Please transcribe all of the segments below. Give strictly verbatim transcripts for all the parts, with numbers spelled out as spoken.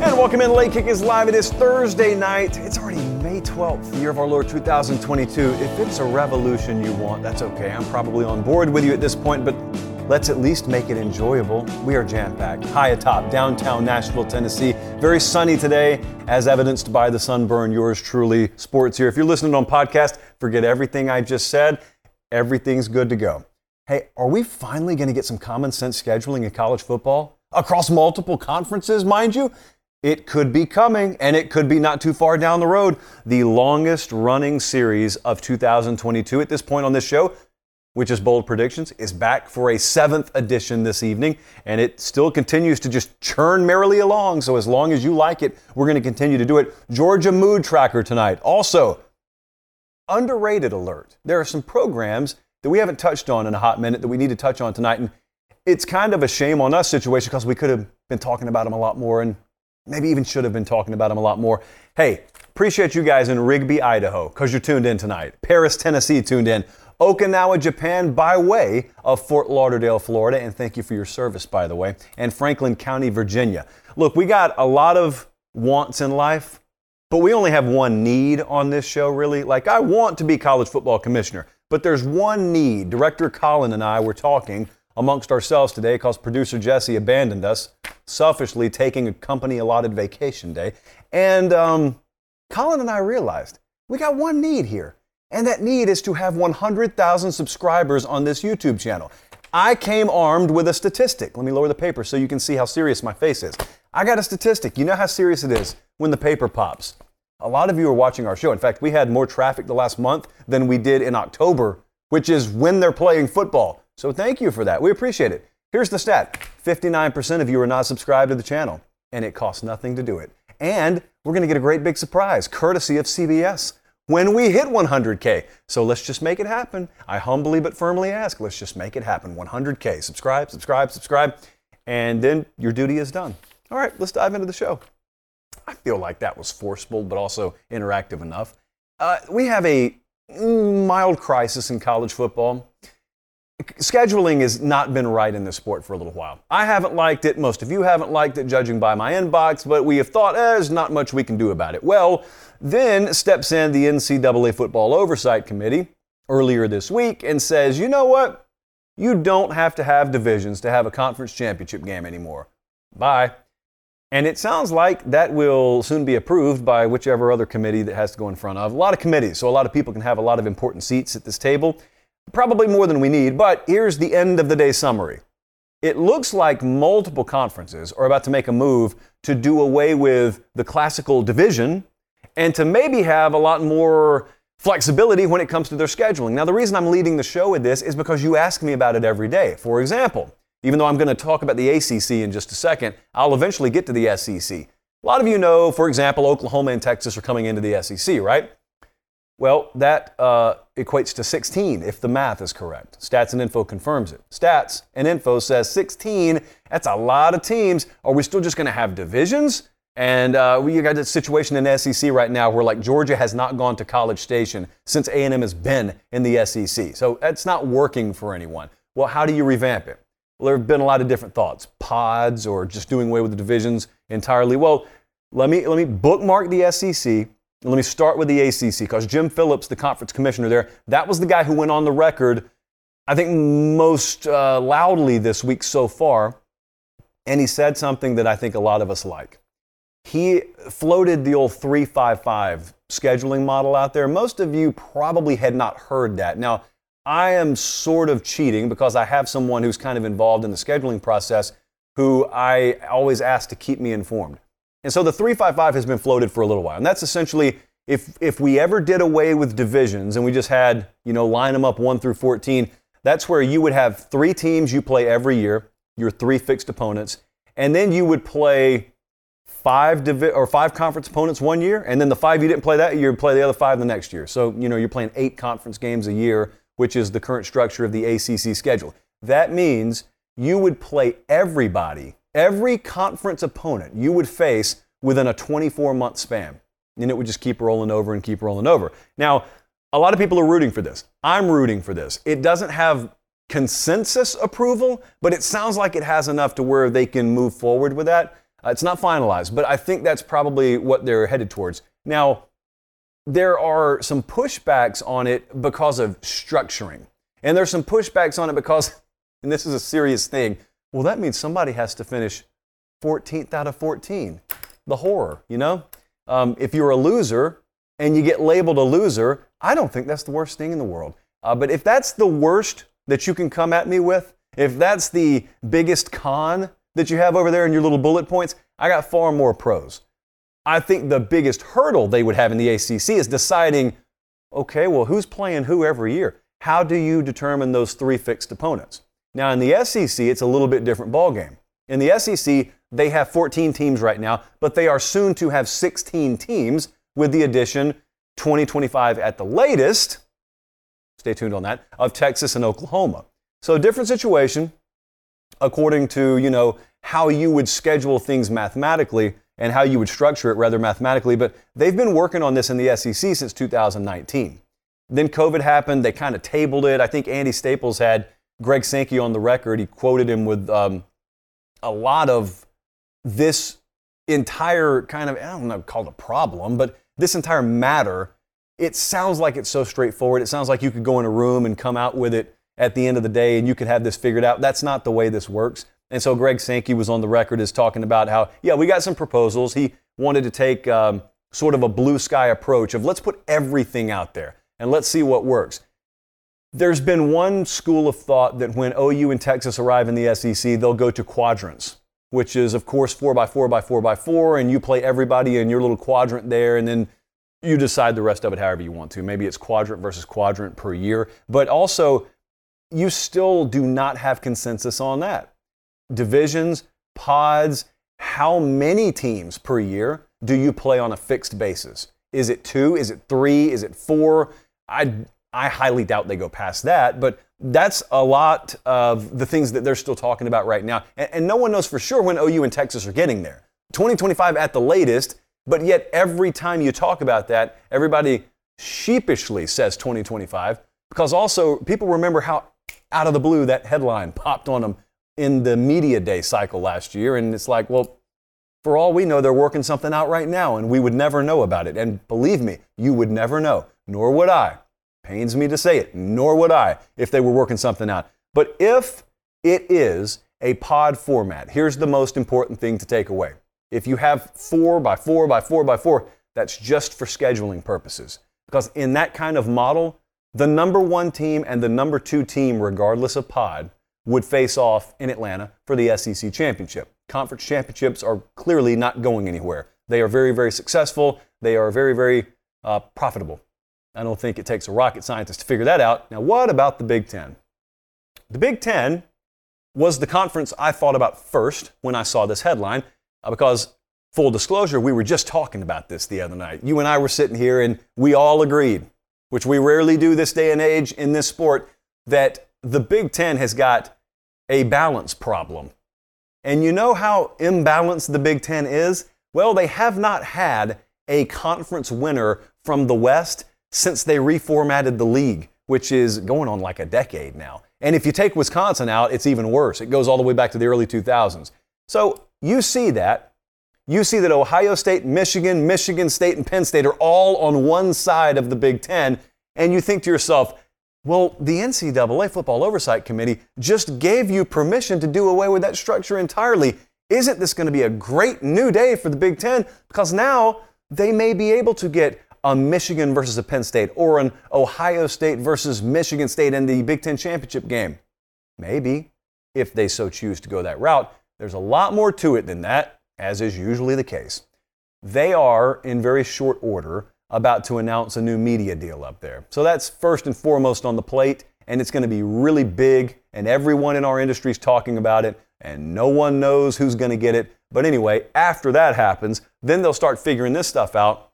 And welcome in. Late Kick is live. It is Thursday night. It's already May twelfth, the year of our Lord two thousand twenty-two. If it's a revolution you want, that's okay. I'm probably on board with you at this point, but let's at least make it enjoyable. We are jam-packed, high atop downtown Nashville, Tennessee. Very sunny today, as evidenced by the sunburn. Yours truly, Sports here. If you're listening on podcast, forget everything I just said. Everything's good to go. Hey, are we finally going to get some common sense scheduling in college football? Across multiple conferences, mind you? It could be coming, and it could be not too far down the road. The longest running series of two thousand twenty-two at this point on this show, which is Bold Predictions, is back for a seventh edition this evening, and it still continues to just churn merrily along. So as long as you like it, we're going to continue to do it. Georgia Mood Tracker tonight. Also, underrated alert. There are some programs that we haven't touched on in a hot minute that we need to touch on tonight, and it's kind of a shame on us situation because we could have been talking about them a lot more, and maybe even should have been talking about them a lot more. Hey, appreciate you guys in Rigby, Idaho, because you're tuned in tonight. Paris, Tennessee, tuned in. Okinawa, Japan, by way of Fort Lauderdale, Florida. And thank you for your service, by the way. And Franklin County, Virginia. Look, we got a lot of wants in life, but we only have one need on this show, really. Like, I want to be college football commissioner, but there's one need. Director Colin and I were talking amongst ourselves today because producer Jesse abandoned us, selfishly taking a company-allotted vacation day. And um, Colin and I realized we got one need here, and that need is to have one hundred thousand subscribers on this YouTube channel. I came armed with a statistic. Let me lower the paper so you can see how serious my face is. I got a statistic. You know how serious it is when the paper pops. A lot of you are watching our show. In fact, we had more traffic the last month than we did in October, which is when they're playing football. So thank you for that. We appreciate it. Here's the stat. fifty-nine percent of you are not subscribed to the channel, and it costs nothing to do it. And we're going to get a great big surprise, courtesy of C B S, when we hit one hundred K. So let's just make it happen. I humbly but firmly ask, let's just make it happen. one hundred K. Subscribe, subscribe, subscribe, and then your duty is done. All right, let's dive into the show. I feel like that was forceful, but also interactive enough. Uh, we have a mild crisis in college football. Scheduling has not been right in this sport for a little while. I haven't liked it. Most of you haven't liked it, judging by my inbox, but we have thought, eh, there's not much we can do about it. Well, then steps in the N C double A Football Oversight Committee earlier this week and says, you know what? You don't have to have divisions to have a conference championship game anymore. Bye. And it sounds like that will soon be approved by whichever other committee that has to go in front of. A lot of committees, so a lot of people can have a lot of important seats at this table. Probably more than we need, but here's the end of the day summary. It looks like multiple conferences are about to make a move to do away with the classical division and to maybe have a lot more flexibility when it comes to their scheduling. Now, the reason I'm leading the show with this is because you ask me about it every day. For example, even though I'm going to talk about the A C C in just a second, I'll eventually get to the S E C. A lot of you know, for example, Oklahoma and Texas are coming into the S E C, right? Well, that uh, equates to sixteen, if the math is correct. Stats and Info confirms it. Stats and Info says sixteen, that's a lot of teams. Are we still just going to have divisions? And uh, we got this situation in the S E C right now where, like, Georgia has not gone to College Station since A and M has been in the S E C. So that's not working for anyone. Well, how do you revamp it? Well, there have been a lot of different thoughts. Pods or just doing away with the divisions entirely. Well, let me let me bookmark the S E C. Let me start with the A C C, because Jim Phillips, the conference commissioner there, that was the guy who went on the record, I think, most uh, loudly this week so far, and he said something that I think a lot of us like. He floated the old three five five scheduling model out there. Most of you probably had not heard that. Now, I am sort of cheating because I have someone who's kind of involved in the scheduling process who I always ask to keep me informed. And so the three five five has been floated for a little while. And that's essentially, if if we ever did away with divisions and we just had, you know, line them up one through fourteen, that's where you would have three teams you play every year, your three fixed opponents, and then you would play five divi- or five conference opponents one year, and then the five you didn't play that year, you play the other five the next year. So, you know, you're playing eight conference games a year, which is the current structure of the A C C schedule. That means you would play everybody, every conference opponent you would face within a twenty-four month span. And it would just keep rolling over and keep rolling over. Now, a lot of people are rooting for this. I'm rooting for this. It doesn't have consensus approval, but it sounds like it has enough to where they can move forward with that. Uh, it's not finalized, but I think that's probably what they're headed towards. Now, there are some pushbacks on it because of structuring. And there's some pushbacks on it because, and this is a serious thing, well, that means somebody has to finish fourteenth out of fourteen. The horror, you know? Um, if you're a loser and you get labeled a loser, I don't think that's the worst thing in the world. Uh, but if that's the worst that you can come at me with, if that's the biggest con that you have over there in your little bullet points, I got far more pros. I think the biggest hurdle they would have in the A C C is deciding, okay, well, who's playing who every year? How do you determine those three fixed opponents? Now, in the S E C, it's a little bit different ballgame. In the S E C, they have fourteen teams right now, but they are soon to have sixteen teams with the addition, twenty twenty-five at the latest, stay tuned on that, of Texas and Oklahoma. So different situation according to, you know, how you would schedule things mathematically and how you would structure it rather mathematically, but they've been working on this in the S E C since two thousand nineteen. Then COVID happened, they kind of tabled it. I think Andy Staples had Greg Sankey on the record. He quoted him with um, a lot of this entire kind of, I don't know, called a problem, but this entire matter, it sounds like it's so straightforward. It sounds like you could go in a room and come out with it at the end of the day and you could have this figured out. That's not the way this works. And so Greg Sankey was on the record as talking about how, yeah, we got some proposals. He wanted to take um, sort of a blue sky approach of let's put everything out there and let's see what works. There's been one school of thought that when O U and Texas arrive in the S E C, they'll go to quadrants, which is, of course, four by four by four by four, and you play everybody in your little quadrant there, and then you decide the rest of it however you want to. Maybe it's quadrant versus quadrant per year. But also, you still do not have consensus on that. Divisions, pods, how many teams per year do you play on a fixed basis? Is it two? Is it three? Is it four? I, I highly doubt they go past that, but that's a lot of the things that they're still talking about right now. And, and no one knows for sure when O U and Texas are getting there. twenty twenty-five at the latest, but yet every time you talk about that, everybody sheepishly says twenty twenty-five, because also people remember how out of the blue that headline popped on them in the media day cycle last year. And it's like, well, for all we know, they're working something out right now, and we would never know about it. And believe me, you would never know, nor would I. Pains me to say it, nor would I, if they were working something out. But if it is a pod format, here's the most important thing to take away. If you have four by four by four by four, that's just for scheduling purposes. Because in that kind of model, the number one team and the number two team, regardless of pod, would face off in Atlanta for the S E C championship. Conference championships are clearly not going anywhere. They are very, very successful. They are very, very uh, profitable. I don't think it takes a rocket scientist to figure that out. Now, what about the Big Ten? The Big Ten was the conference I thought about first when I saw this headline, because, full disclosure, we were just talking about this the other night. You and I were sitting here, and we all agreed, which we rarely do this day and age in this sport, that the Big Ten has got a balance problem. And you know how imbalanced the Big Ten is? Well, they have not had a conference winner from the West since they reformatted the league, which is going on like a decade now. And if you take Wisconsin out, it's even worse. It goes all the way back to the early two thousands. So you see that. You see that Ohio State, Michigan, Michigan State, and Penn State are all on one side of the Big Ten, and you think to yourself, well, the N C double A Football Oversight Committee just gave you permission to do away with that structure entirely. Isn't this going to be a great new day for the Big Ten? Because now they may be able to get a Michigan versus a Penn State, or an Ohio State versus Michigan State in the Big Ten championship game. Maybe, if they so choose to go that route. There's a lot more to it than that, as is usually the case. they are, in very short order, about to announce a new media deal up there. So that's first and foremost on the plate, and it's going to be really big, and everyone in our industry is talking about it, and no one knows who's going to get it. But anyway, after that happens, then they'll start figuring this stuff out.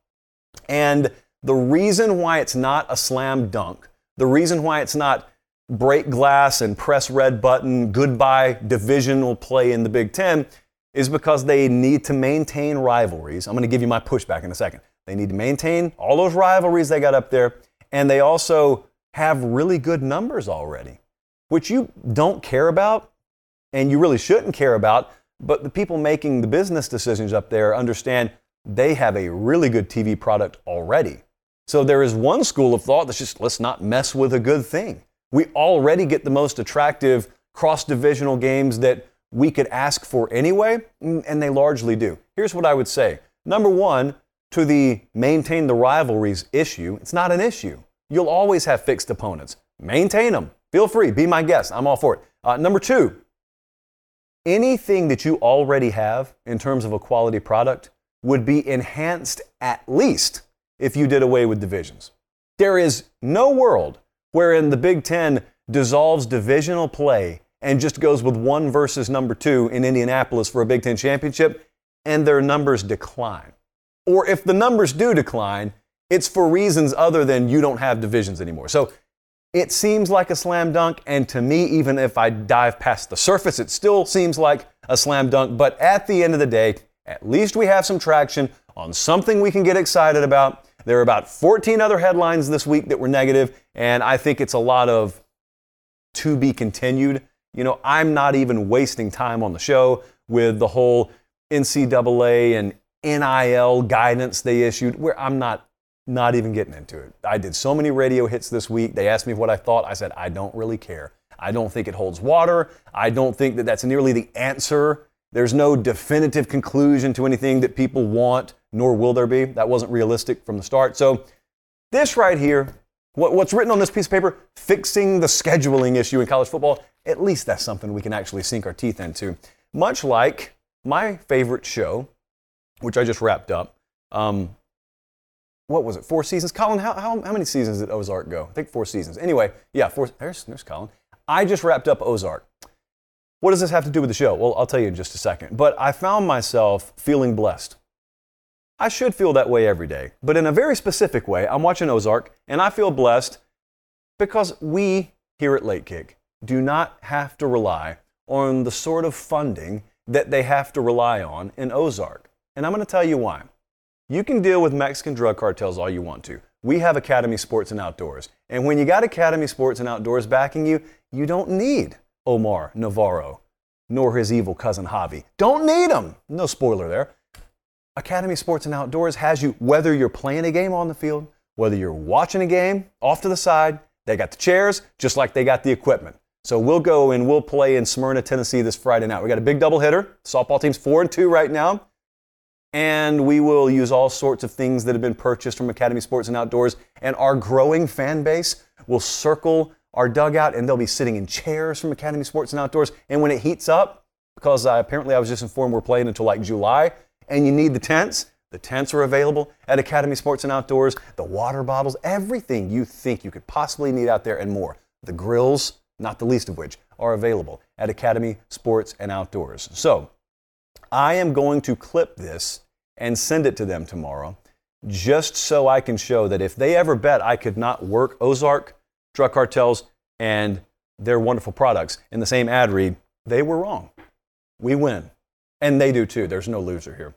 And the reason why it's not a slam dunk, the reason why it's not break glass and press red button, goodbye divisional play in the Big Ten, is because they need to maintain rivalries. I'm going to give you my pushback in a second. They need to maintain all those rivalries they got up there, and they also have really good numbers already, which you don't care about, and you really shouldn't care about, but the people making the business decisions up there understand they have a really good T V product already. So there is one school of thought that's just, let's not mess with a good thing. We already get the most attractive cross-divisional games that we could ask for anyway, and they largely do. Here's what I would say. Number one, to the maintain the rivalries issue, it's not an issue. You'll always have fixed opponents. Maintain them. Feel free. Be my guest. I'm all for it. Uh, number two, anything that you already have in terms of a quality product would be enhanced at least if you did away with divisions. There is no world wherein the Big Ten dissolves divisional play and just goes with one versus number two in Indianapolis for a Big Ten championship, and their numbers decline. Or if the numbers do decline, it's for reasons other than you don't have divisions anymore. So it seems like a slam dunk, and to me, even if I dive past the surface, it still seems like a slam dunk. But at the end of the day, at least we have some traction on something we can get excited about. There are about fourteen other headlines this week that were negative, and I think it's a lot of to be continued. You know, I'm not even wasting time on the show with the whole N C double A and N I L guidance they issued, where I'm not, not even getting into it. I did so many radio hits this week. They asked me what I thought. I said, I don't really care. I don't think it holds water. I don't think that that's nearly the answer. There's no definitive conclusion to anything that people want, nor will there be. That wasn't realistic from the start. So this right here, what, what's written on this piece of paper, fixing the scheduling issue in college football, at least that's something we can actually sink our teeth into. Much like my favorite show, which I just wrapped up. Um, what was it, four seasons? Colin, how, how how many seasons did Ozark go? I think four seasons. Anyway, yeah, four, there's, there's Colin. I just wrapped up Ozark. What does this have to do with the show? Well, I'll tell you in just a second. But I found myself feeling blessed. I should feel that way every day, but in a very specific way, I'm watching Ozark, and I feel blessed because we here at Late Kick do not have to rely on the sort of funding that they have to rely on in Ozark. And I'm going to tell you why. You can deal with Mexican drug cartels all you want to. We have Academy Sports and Outdoors. And when you got Academy Sports and Outdoors backing you, you don't need Omar Navarro, nor his evil cousin Javi. Don't need him. No spoiler there. Academy Sports and Outdoors has you, whether you're playing a game on the field, whether you're watching a game off to the side, they got the chairs, just like they got the equipment. So we'll go and we'll play in Smyrna, Tennessee this Friday night. We got a big doubleheader. Softball team's four and two right now. And we will use all sorts of things that have been purchased from Academy Sports and Outdoors. And our growing fan base will circle our dugout, and they'll be sitting in chairs from Academy Sports and Outdoors. And when it heats up, because I, apparently I was just informed we're playing until like July, and you need the tents, the tents are available at Academy Sports and Outdoors, the water bottles, everything you think you could possibly need out there and more. The grills, not the least of which, are available at Academy Sports and Outdoors. So I am going to clip this and send it to them tomorrow, just so I can show that if they ever bet I could not work Ozark, drug cartels, and their wonderful products in the same ad read, they were wrong. We win. And they do too. There's no loser here.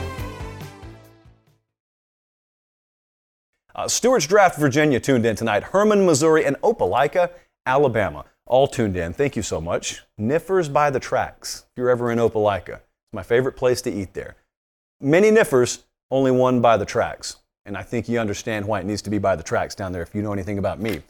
Uh, Stewart's Draft, Virginia, tuned in tonight. Herman, Missouri, and Opelika, Alabama, all tuned in. Thank you so much. Niffers by the tracks, if you're ever in Opelika. It's my favorite place to eat there. Many Niffers, only one by the tracks. And I think you understand why it needs to be by the tracks down there if you know anything about me.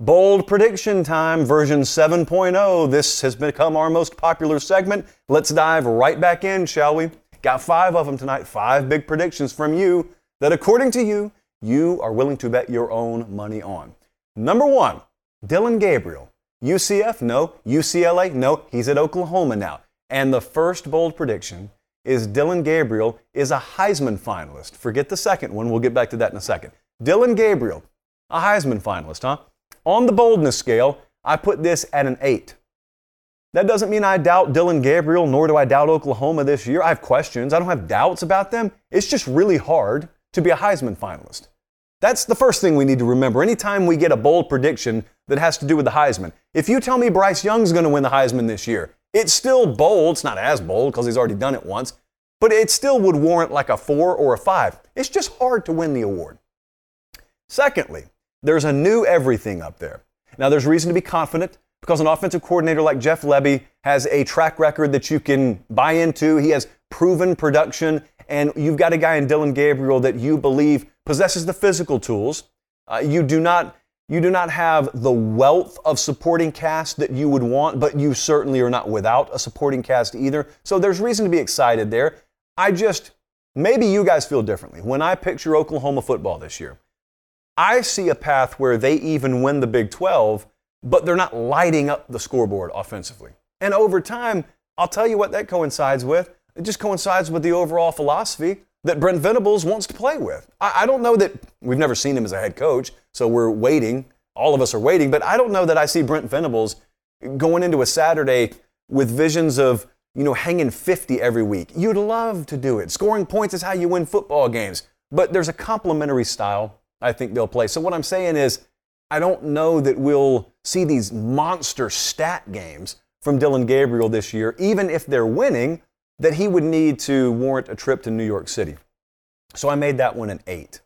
Bold prediction time, version seven point oh. This has become our most popular segment. Let's dive right back in, shall we? Got five of them tonight, five big predictions from you that, according to you, you are willing to bet your own money on. Number one, Dillon Gabriel. U C F? No. U C L A? No. He's at Oklahoma now. And the first bold prediction is Dillon Gabriel is a Heisman finalist. Forget the second one. We'll get back to that in a second. Dillon Gabriel, a Heisman finalist, huh? On the boldness scale, I put this at an eight. That doesn't mean I doubt Dillon Gabriel, nor do I doubt Oklahoma this year. I have questions. I don't have doubts about them. It's just really hard to be a Heisman finalist. That's the first thing we need to remember anytime we get a bold prediction that has to do with the Heisman. If you tell me Bryce Young's going to win the Heisman this year, it's still bold. It's not as bold because he's already done it once, but it still would warrant like a four or a five. It's just hard to win the award. Secondly, there's a new everything up there. Now, there's reason to be confident because an offensive coordinator like Jeff Lebby has a track record that you can buy into. He has proven production, and you've got a guy in Dillon Gabriel that you believe possesses the physical tools. Uh, you do not you do not have the wealth of supporting cast that you would want, but you certainly are not without a supporting cast either. So there's reason to be excited there. I just, maybe you guys feel differently. When I picture Oklahoma football this year, I see a path where they even win the Big twelve, but they're not lighting up the scoreboard offensively. And over time, I'll tell you what that coincides with. It just coincides with the overall philosophy that Brent Venables wants to play with. I, I don't know that we've never seen him as a head coach, so we're waiting. All of us are waiting, but I don't know that I see Brent Venables going into a Saturday with visions of, you know, hanging fifty every week. You'd love to do it. Scoring points is how you win football games, but there's a complementary style I think they'll play. So what I'm saying is I don't know that we'll see these monster stat games from Dillon Gabriel this year, even if they're winning, that he would need to warrant a trip to New York City. So I made that one an eight.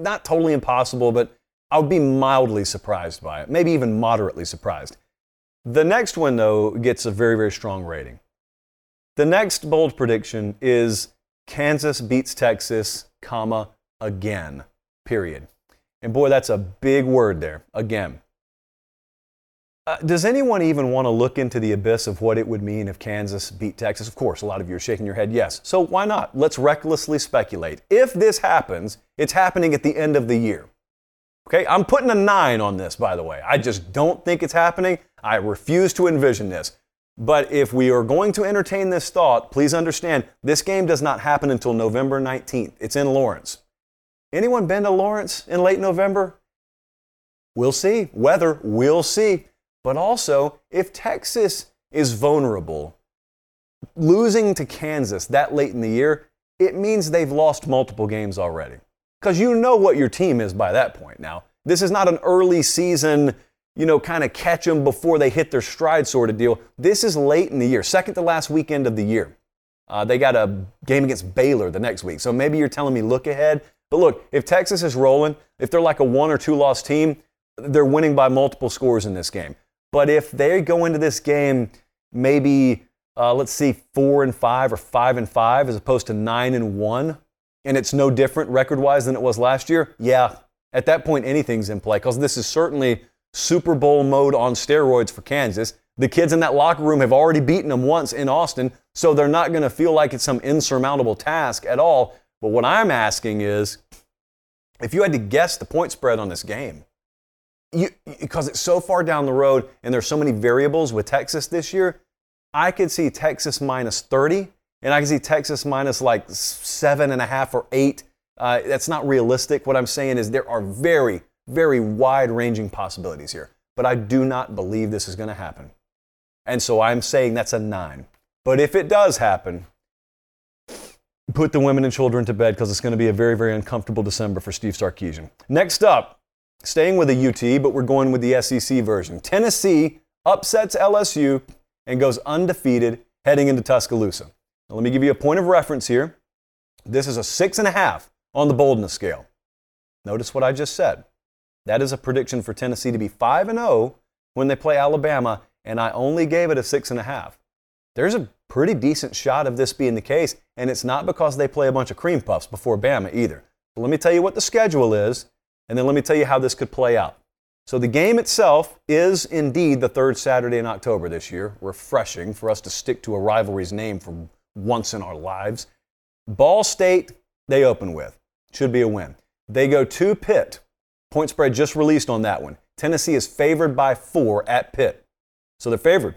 Not totally impossible, but I would be mildly surprised by it, maybe even moderately surprised. The next one, though, gets a very, very strong rating. The next bold prediction is Kansas beats Texas, comma, again, period. And boy, that's a big word there, again. Uh, does anyone even want to look into the abyss of what it would mean if Kansas beat Texas? Of course, a lot of you are shaking your head yes. So why not? Let's recklessly speculate. If this happens, it's happening at the end of the year. Okay, I'm putting a nine on this, by the way. I just don't think it's happening. I refuse to envision this. But if we are going to entertain this thought, please understand this game does not happen until November nineteenth. It's in Lawrence. Anyone been to Lawrence in late November? We'll see. Weather, we'll see. But also, if Texas is vulnerable, losing to Kansas that late in the year, it means they've lost multiple games already. Because you know what your team is by that point now. This is not an early season, you know, kind of catch them before they hit their stride sort of deal. This is late in the year, second to last weekend of the year. Uh, they got a game against Baylor the next week. So maybe you're telling me look ahead. But look, if Texas is rolling, if they're like a one or two loss team, they're winning by multiple scores in this game. But if they go into this game maybe, uh, let's see, four and five or five and five as opposed to nine and one, and it's no different record-wise than it was last year, yeah, at that point anything's in play because this is certainly Super Bowl mode on steroids for Kansas. The kids in that locker room have already beaten them once in Austin, so they're not going to feel like it's some insurmountable task at all. But what I'm asking is, if you had to guess the point spread on this game, You, because it's so far down the road and there's so many variables with Texas this year, I could see Texas minus thirty, and I could see Texas minus like seven and a half or eight. Uh, that's not realistic. What I'm saying is there are very, very wide-ranging possibilities here. But I do not believe this is going to happen. And so I'm saying that's a nine. But if it does happen, put the women and children to bed because it's going to be a very, very uncomfortable December for Steve Sarkisian. Next up, staying with the U T, but we're going with the S E C version. Tennessee upsets L S U and goes undefeated heading into Tuscaloosa. Now, let me give you a point of reference here. This is a six and a half on the boldness scale. Notice what I just said. That is a prediction for Tennessee to be five and zero when they play Alabama, and I only gave it a six and a half. There's a pretty decent shot of this being the case, and it's not because they play a bunch of cream puffs before Bama either. But let me tell you what the schedule is, and then let me tell you how this could play out. So the game itself is indeed the third Saturday in October this year. Refreshing for us to stick to a rivalry's name for once in our lives. Ball State, they open with. Should be a win. They go to Pitt. Point spread just released on that one. Tennessee is favored by four at Pitt. So they're favored.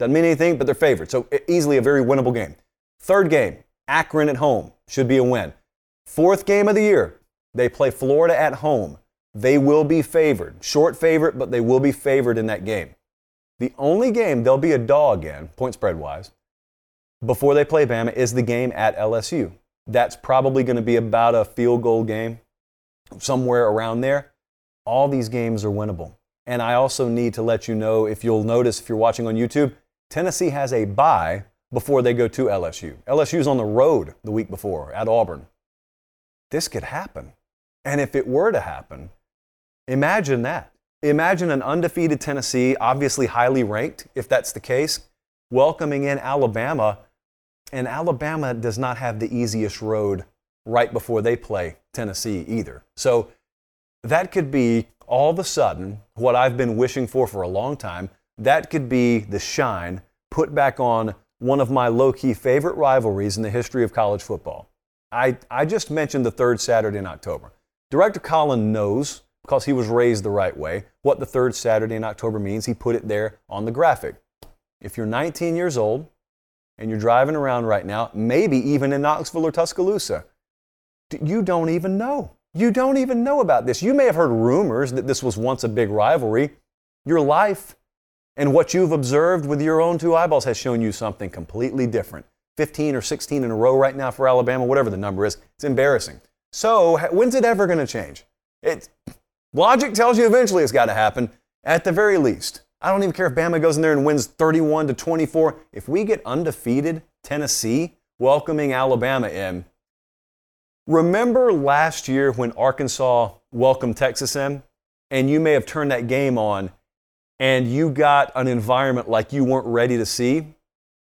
Doesn't mean anything, but they're favored. So easily a very winnable game. Third game, Akron at home. Should be a win. Fourth game of the year, they play Florida at home. They will be favored. Short favorite, but they will be favored in that game. The only game they'll be a dog in, point spread-wise, before they play Bama is the game at L S U. That's probably going to be about a field goal game, somewhere around there. All these games are winnable. And I also need to let you know, if you'll notice, if you're watching on YouTube, Tennessee has a bye before they go to L S U. L S U's on the road the week before at Auburn. This could happen. And if it were to happen, imagine that. Imagine an undefeated Tennessee, obviously highly ranked, if that's the case, welcoming in Alabama. And Alabama does not have the easiest road right before they play Tennessee either. So that could be, all of a sudden, what I've been wishing for for a long time. That could be the shine put back on one of my low-key favorite rivalries in the history of college football. I, I just mentioned the third Saturday in October. Director Colin knows, because he was raised the right way, what the third Saturday in October means. He put it there on the graphic. If you're nineteen years old and you're driving around right now, maybe even in Knoxville or Tuscaloosa, you don't even know. You don't even know about this. You may have heard rumors that this was once a big rivalry. Your life and what you've observed with your own two eyeballs has shown you something completely different. fifteen or sixteen in a row right now for Alabama, whatever the number is. It's embarrassing. So when's it ever going to change? It, logic tells you eventually it's got to happen, at the very least. I don't even care if Bama goes in there and wins thirty-one to twenty-four. If we get undefeated Tennessee welcoming Alabama in, remember last year when Arkansas welcomed Texas in, and you may have turned that game on and you got an environment like you weren't ready to see?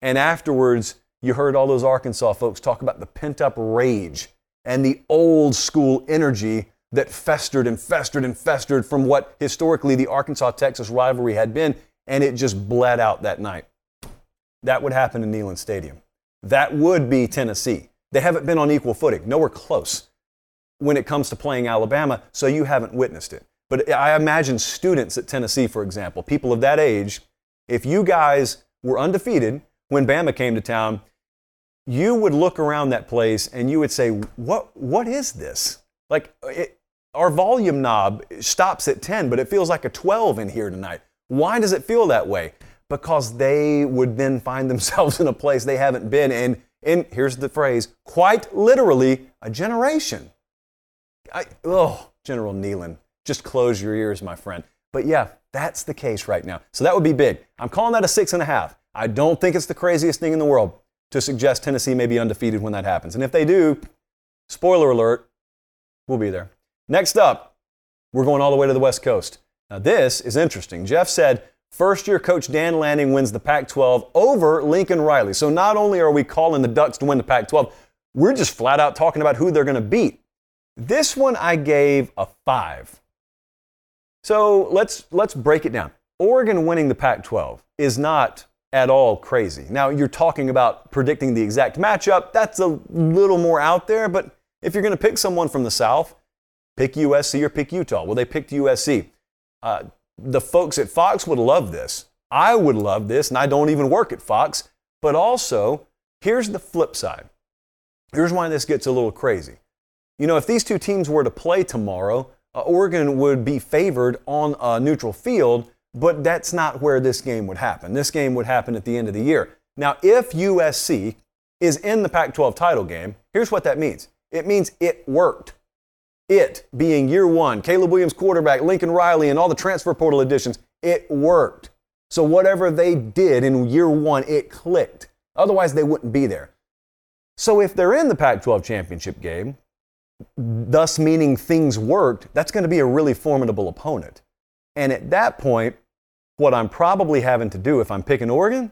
And afterwards, you heard all those Arkansas folks talk about the pent-up rage and the old-school energy that festered and festered and festered from what historically the Arkansas-Texas rivalry had been, and it just bled out that night. That would happen in Neyland Stadium. That would be Tennessee. They haven't been on equal footing, nowhere close, when it comes to playing Alabama, so you haven't witnessed it. But I imagine students at Tennessee, for example, people of that age, if you guys were undefeated when Bama came to town, you would look around that place and you would say, "What? What is this? Like, it, our volume knob stops at ten, but it feels like a twelve in here tonight. Why does it feel that way?" Because they would then find themselves in a place they haven't been in. And here's the phrase, quite literally, a generation. I, oh, General Neyland, just close your ears, my friend. But yeah, that's the case right now. So that would be big. I'm calling that a six and a half. I don't think it's the craziest thing in the world to suggest Tennessee may be undefeated when that happens. And if they do, spoiler alert, we'll be there. Next up, we're going all the way to the West Coast. Now this is interesting. Jeff said, first-year coach Dan Lanning wins the Pac twelve over Lincoln Riley. So not only are we calling the Ducks to win the Pac twelve, we're just flat out talking about who they're going to beat. This one I gave a five. So let's let's break it down. Oregon winning the Pac twelve is not at all crazy. Now, you're talking about predicting the exact matchup. That's a little more out there, but if you're going to pick someone from the South, pick U S C or pick Utah. Well, they picked U S C. Uh, The folks at Fox would love this. I would love this, and I don't even work at Fox. But also, here's the flip side. Here's why this gets a little crazy. You know, if these two teams were to play tomorrow, uh, Oregon would be favored on a neutral field, but that's not where this game would happen. This game would happen at the end of the year. Now, if U S C is in the Pac twelve title game, here's what that means. It means it worked. It being year one, Caleb Williams quarterback, Lincoln Riley, and all the transfer portal additions, it worked. So whatever they did in year one, it clicked. Otherwise, they wouldn't be there. So if they're in the Pac twelve championship game, thus meaning things worked, that's going to be a really formidable opponent. And at that point, what I'm probably having to do if I'm picking Oregon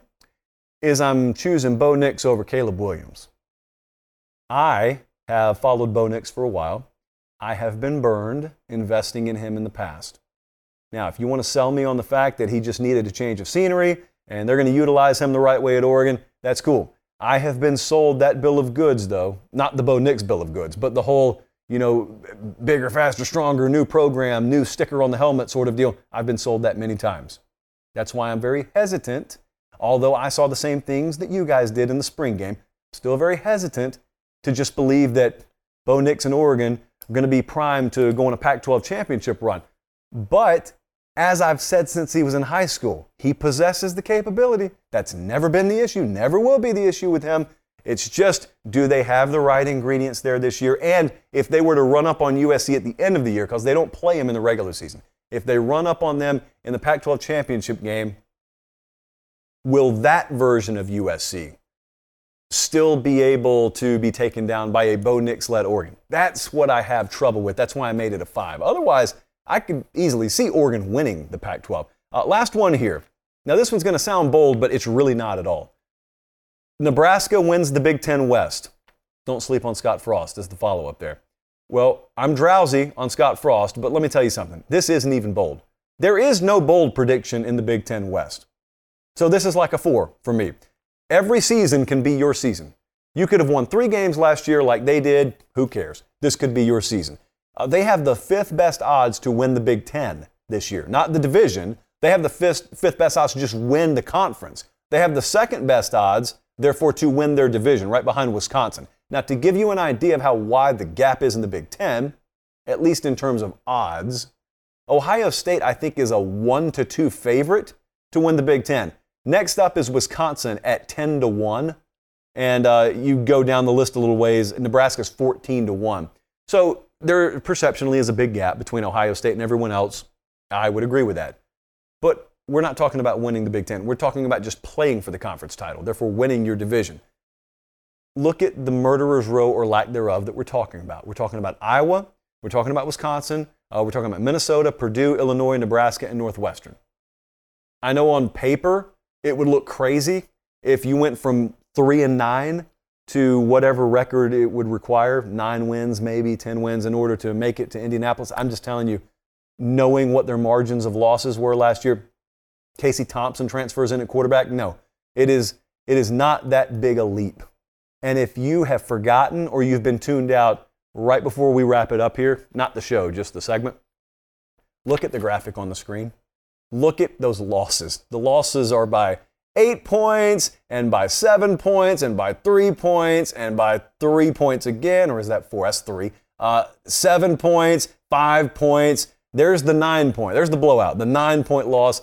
is I'm choosing Bo Nix over Caleb Williams. I have followed Bo Nix for a while. I have been burned investing in him in the past. Now, if you want to sell me on the fact that he just needed a change of scenery and they're going to utilize him the right way at Oregon, that's cool. I have been sold that bill of goods, though, not the Bo Nix bill of goods, but the whole, you know, bigger, faster, stronger, new program, new sticker on the helmet sort of deal. I've been sold that many times. That's why I'm very hesitant, although I saw the same things that you guys did in the spring game, still very hesitant to just believe that Bo Nix and Oregon are going to be primed to go on a Pac twelve championship run. But as I've said since he was in high school, he possesses the capability. That's never been the issue, never will be the issue with him. It's just, do they have the right ingredients there this year? And if they were to run up on U S C at the end of the year, because they don't play him in the regular season, if they run up on them in the Pac twelve championship game, will that version of U S C still be able to be taken down by a Bo Nix-led Oregon? That's what I have trouble with. That's why I made it a five. Otherwise, I could easily see Oregon winning the Pac twelve. Uh, last one here. Now, this one's going to sound bold, but it's really not at all. Nebraska wins the Big Ten West. Don't sleep on Scott Frost is the follow-up there. Well, I'm drowsy on Scott Frost, but let me tell you something. This isn't even bold. There is no bold prediction in the Big Ten West. So this is like a four for me. Every season can be your season. You could have won three games last year like they did. Who cares? This could be your season. Uh, they have the fifth best odds to win the Big Ten this year. Not the division. They have the fifth, fifth best odds to just win the conference. They have the second best odds, therefore, to win their division, right behind Wisconsin. Now, to give you an idea of how wide the gap is in the Big Ten, at least in terms of odds, Ohio State, I think, is a one to two favorite to win the Big Ten. Next up is Wisconsin at ten to one. And uh, you go down the list a little ways. Nebraska's fourteen to one. So there perceptionally is a big gap between Ohio State and everyone else. I would agree with that. But we're not talking about winning the Big Ten. We're talking about just playing for the conference title, therefore winning your division. Look at the murderer's row or lack thereof that we're talking about. We're talking about Iowa. We're talking about Wisconsin. Uh, we're talking about Minnesota, Purdue, Illinois, Nebraska, and Northwestern. I know on paper it would look crazy if you went from three and nine to whatever record it would require, nine wins, maybe ten wins in order to make it to Indianapolis. I'm just telling you, knowing what their margins of losses were last year, Casey Thompson transfers in at quarterback. No, it is it is not that big a leap. And if you have forgotten or you've been tuned out right before we wrap it up here, not the show, just the segment, look at the graphic on the screen. Look at those losses. The losses are by eight points and by seven points and by three points and by three points again, or is that four? That's three. Uh, seven points, five points. There's the nine point. There's the blowout, the nine point loss.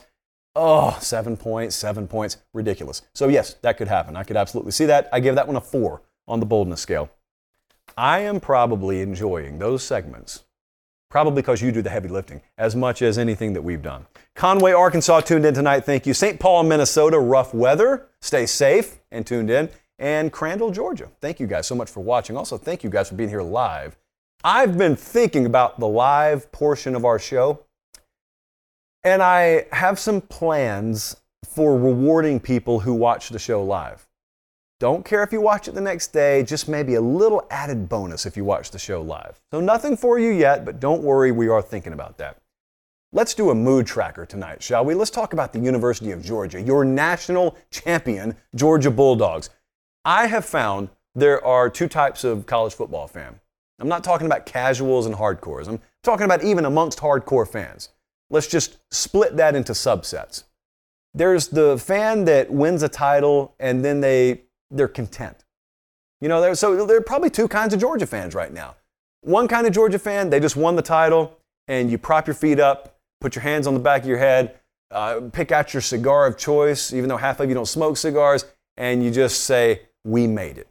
Oh, seven points, seven points. Ridiculous. So yes, that could happen. I could absolutely see that. I give that one a four on the boldness scale. I am probably enjoying those segments, probably because you do the heavy lifting, as much as anything that we've done. Conway, Arkansas, tuned in tonight. Thank you. Saint Paul, Minnesota, rough weather. Stay safe and tuned in. And Crandall, Georgia. Thank you guys so much for watching. Also, thank you guys for being here live. I've been thinking about the live portion of our show, and I have some plans for rewarding people who watch the show live. Don't care if you watch it the next day, just maybe a little added bonus if you watch the show live. So nothing for you yet, but don't worry, we are thinking about that. Let's do a mood tracker tonight, shall we? Let's talk about the University of Georgia, your national champion, Georgia Bulldogs. I have found there are two types of college football fan. I'm not talking about casuals and hardcores. I'm talking about even amongst hardcore fans. Let's just split that into subsets. There's the fan that wins a title and then they... they're content. You know, so there are probably two kinds of Georgia fans right now. one kind of Georgia fan, they just won the title, and you prop your feet up, put your hands on the back of your head, uh, pick out your cigar of choice, even though half of you don't smoke cigars, and you just say, we made it.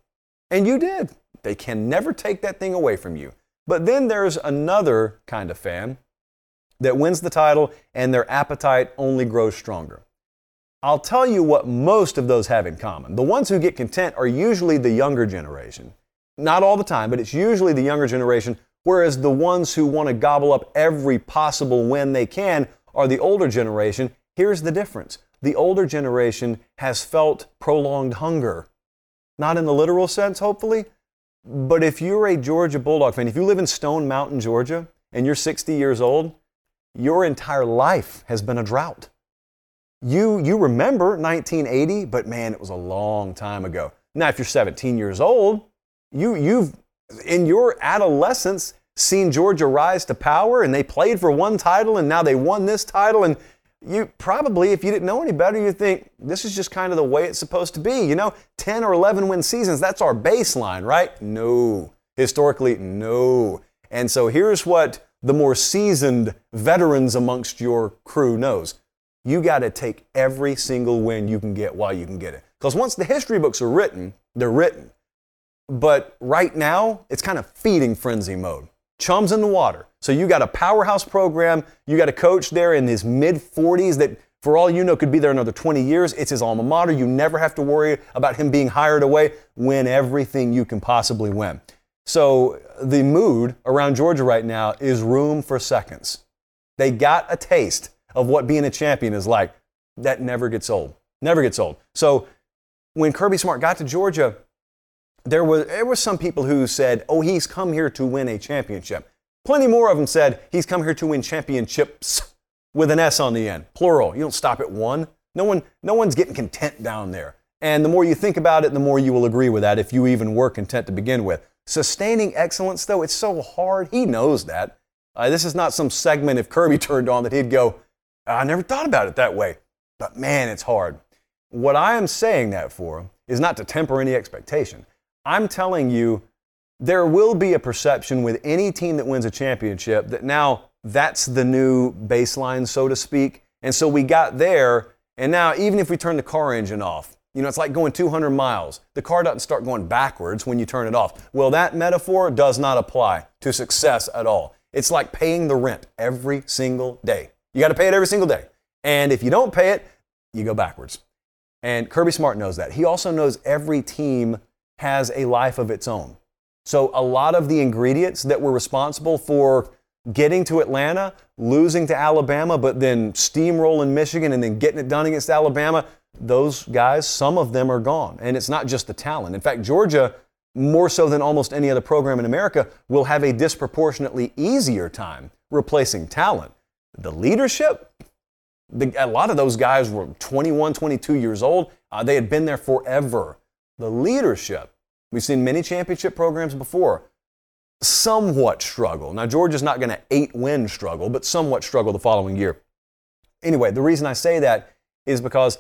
And you did. They can never take that thing away from you. But then there's another kind of fan that wins the title and their appetite only grows stronger. I'll tell you what most of those have in common. The ones who get content are usually the younger generation. Not all the time, but it's usually the younger generation, whereas the ones who want to gobble up every possible win they can are the older generation. Here's the difference. The older generation has felt prolonged hunger. Not in the literal sense, hopefully, but if you're a Georgia Bulldog fan, if you live in Stone Mountain, Georgia, and you're sixty years old, your entire life has been a drought. You you remember nineteen eighty, but man, it was a long time ago. Now, if you're seventeen years old, you you've in your adolescence seen Georgia rise to power, and they played for one title, and now they won this title, and you probably, if you didn't know any better, you think this is just kind of the way it's supposed to be. You know, ten or eleven win seasons, that's our baseline, right? No. Historically, no. And so here's what the more seasoned veterans amongst your crew knows. You got to take every single win you can get while you can get it. Because once the history books are written, they're written. But right now, it's kind of feeding frenzy mode. Chums in the water. So you got a powerhouse program. You got a coach there in his mid forties that, for all you know, could be there another twenty years. It's his alma mater. You never have to worry about him being hired away. Win everything you can possibly win. So the mood around Georgia right now is room for seconds. They got a taste of what being a champion is like. That never gets old. Never gets old. So when Kirby Smart got to Georgia, There was there were some people who said, oh, he's come here to win a championship. Plenty more of them said, he's come here to win championships with an S on the end. Plural. You don't stop at one. No one, no one's getting content down there. And the more you think about it, the more you will agree with that if you even were content to begin with. Sustaining excellence, though, it's so hard. He knows that. Uh, this is not some segment if Kirby turned on that he'd go, I never thought about it that way. But man, it's hard. What I am saying that for is not to temper any expectation. I'm telling you, there will be a perception with any team that wins a championship that now that's the new baseline, so to speak. And so we got there, and now even if we turn the car engine off, you know, it's like going two hundred miles. The car doesn't start going backwards when you turn it off. Well, that metaphor does not apply to success at all. It's like paying the rent every single day. You got to pay it every single day. And if you don't pay it, you go backwards. And Kirby Smart knows that. He also knows every team has a life of its own. So a lot of the ingredients that were responsible for getting to Atlanta, losing to Alabama, but then steamrolling Michigan and then getting it done against Alabama, those guys, some of them are gone. And it's not just the talent. In fact, Georgia, more so than almost any other program in America, will have a disproportionately easier time replacing talent. The leadership, the, a lot of those guys were twenty-one, twenty-two years old. Uh, they had been there forever. The leadership, we've seen many championship programs before, somewhat struggle. Now, Georgia's not going to eight-win struggle, but somewhat struggle the following year. Anyway, the reason I say that is because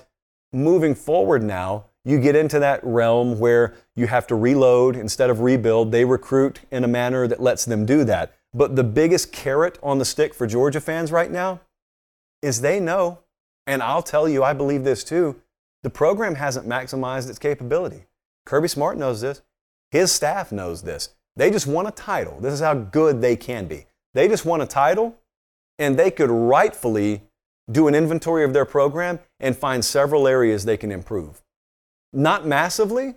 moving forward now, you get into that realm where you have to reload instead of rebuild. They recruit in a manner that lets them do that. But the biggest carrot on the stick for Georgia fans right now is they know, and I'll tell you, I believe this too, the program hasn't maximized its capability. Kirby Smart knows this. His staff knows this. They just want a title. This is how good they can be. They just want a title, and they could rightfully do an inventory of their program and find several areas they can improve. Not massively,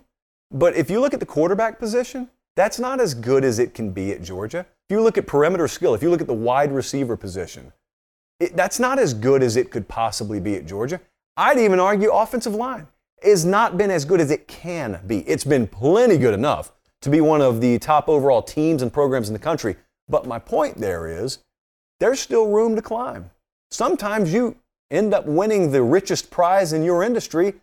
but if you look at the quarterback position, that's not as good as it can be at Georgia. If you look at perimeter skill, if you look at the wide receiver position, it, that's not as good as it could possibly be at Georgia. I'd even argue offensive line has not been as good as it can be. It's been plenty good enough to be one of the top overall teams and programs in the country. But my point there is there's still room to climb. Sometimes you end up winning the richest prize in your industry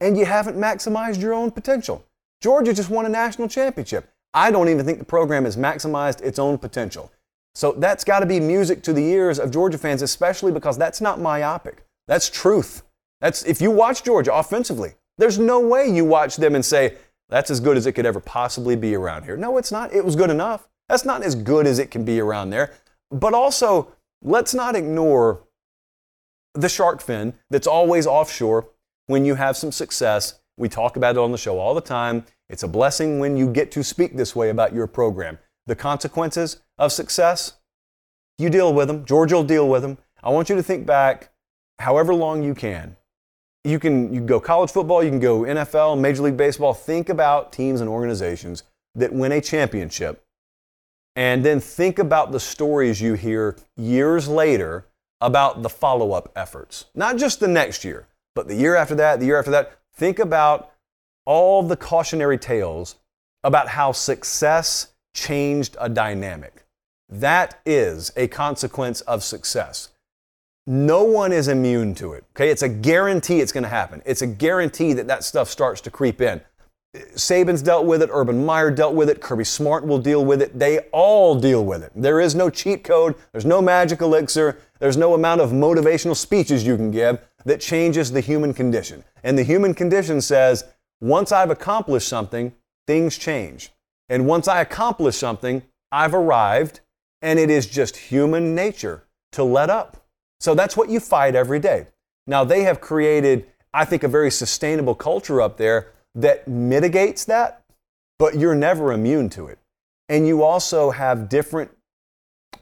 and you haven't maximized your own potential. Georgia just won a national championship. I don't even think the program has maximized its own potential. So that's got to be music to the ears of Georgia fans, especially because that's not myopic. That's truth. That's, if you watch Georgia offensively, there's no way you watch them and say, that's as good as it could ever possibly be around here. No, it's not. It was good enough. That's not as good as it can be around there. But also, let's not ignore the shark fin that's always offshore when you have some success. We talk about it on the show all the time. It's a blessing when you get to speak this way about your program. The consequences of success, you deal with them. Georgia will deal with them. I want you to think back however long you can. You can you go college football, you can go N F L, Major League Baseball. Think about teams and organizations that win a championship. And then think about the stories you hear years later about the follow-up efforts. Not just the next year, but the year after that, the year after that. Think about all the cautionary tales about how success changed a dynamic. That is a consequence of success. No one is immune to it, okay? It's a guarantee it's going to happen. It's a guarantee that that stuff starts to creep in. Saban's dealt with it. Urban Meyer dealt with it. Kirby Smart will deal with it. They all deal with it. There is no cheat code. There's no magic elixir. There's no amount of motivational speeches you can give that changes the human condition. And the human condition says, once I've accomplished something, things change. And once I accomplish something, I've arrived, and it is just human nature to let up. So that's what you fight every day. Now, they have created, I think, a very sustainable culture up there that mitigates that, but you're never immune to it. And you also have different